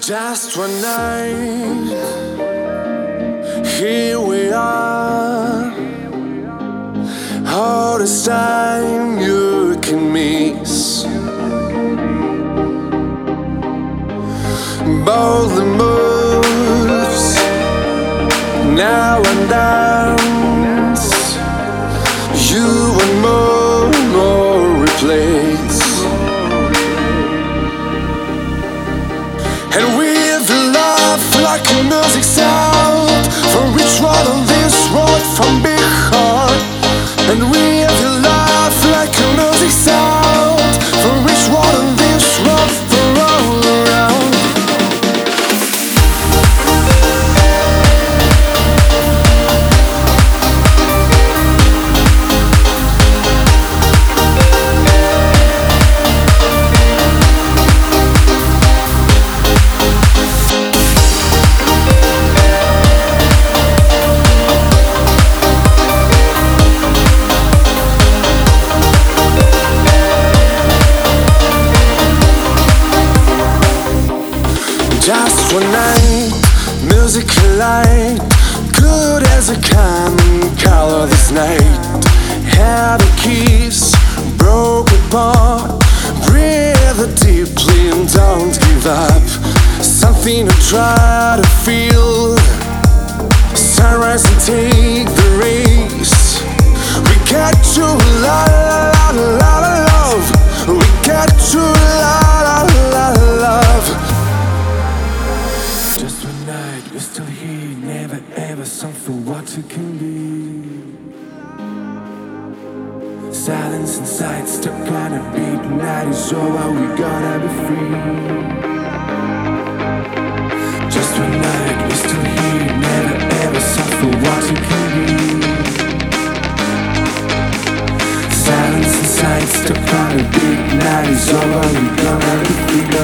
Just one night, here we are. All this time you can miss. Boldly moves, now and dance. You want more, no replace. And with the love like a music sound, from each one on this road from big heart. And with the love like a music sound, from each one on this road from all around. Just one night, musical light, good as a common color this night. Heavy kiss, broke apart, breathe deeply and don't give up. Something to try to feel, sunrise and take the race. We got to la la la la la love, we got to la la la la love. Just one night, we're still here, never ever something what it can be. Silence inside, still gonna beat. Night is over, we gonna be free. Just one night, we're still here, never ever something what it can be. Silence inside, still gonna beat. Night is over, we gonna be free.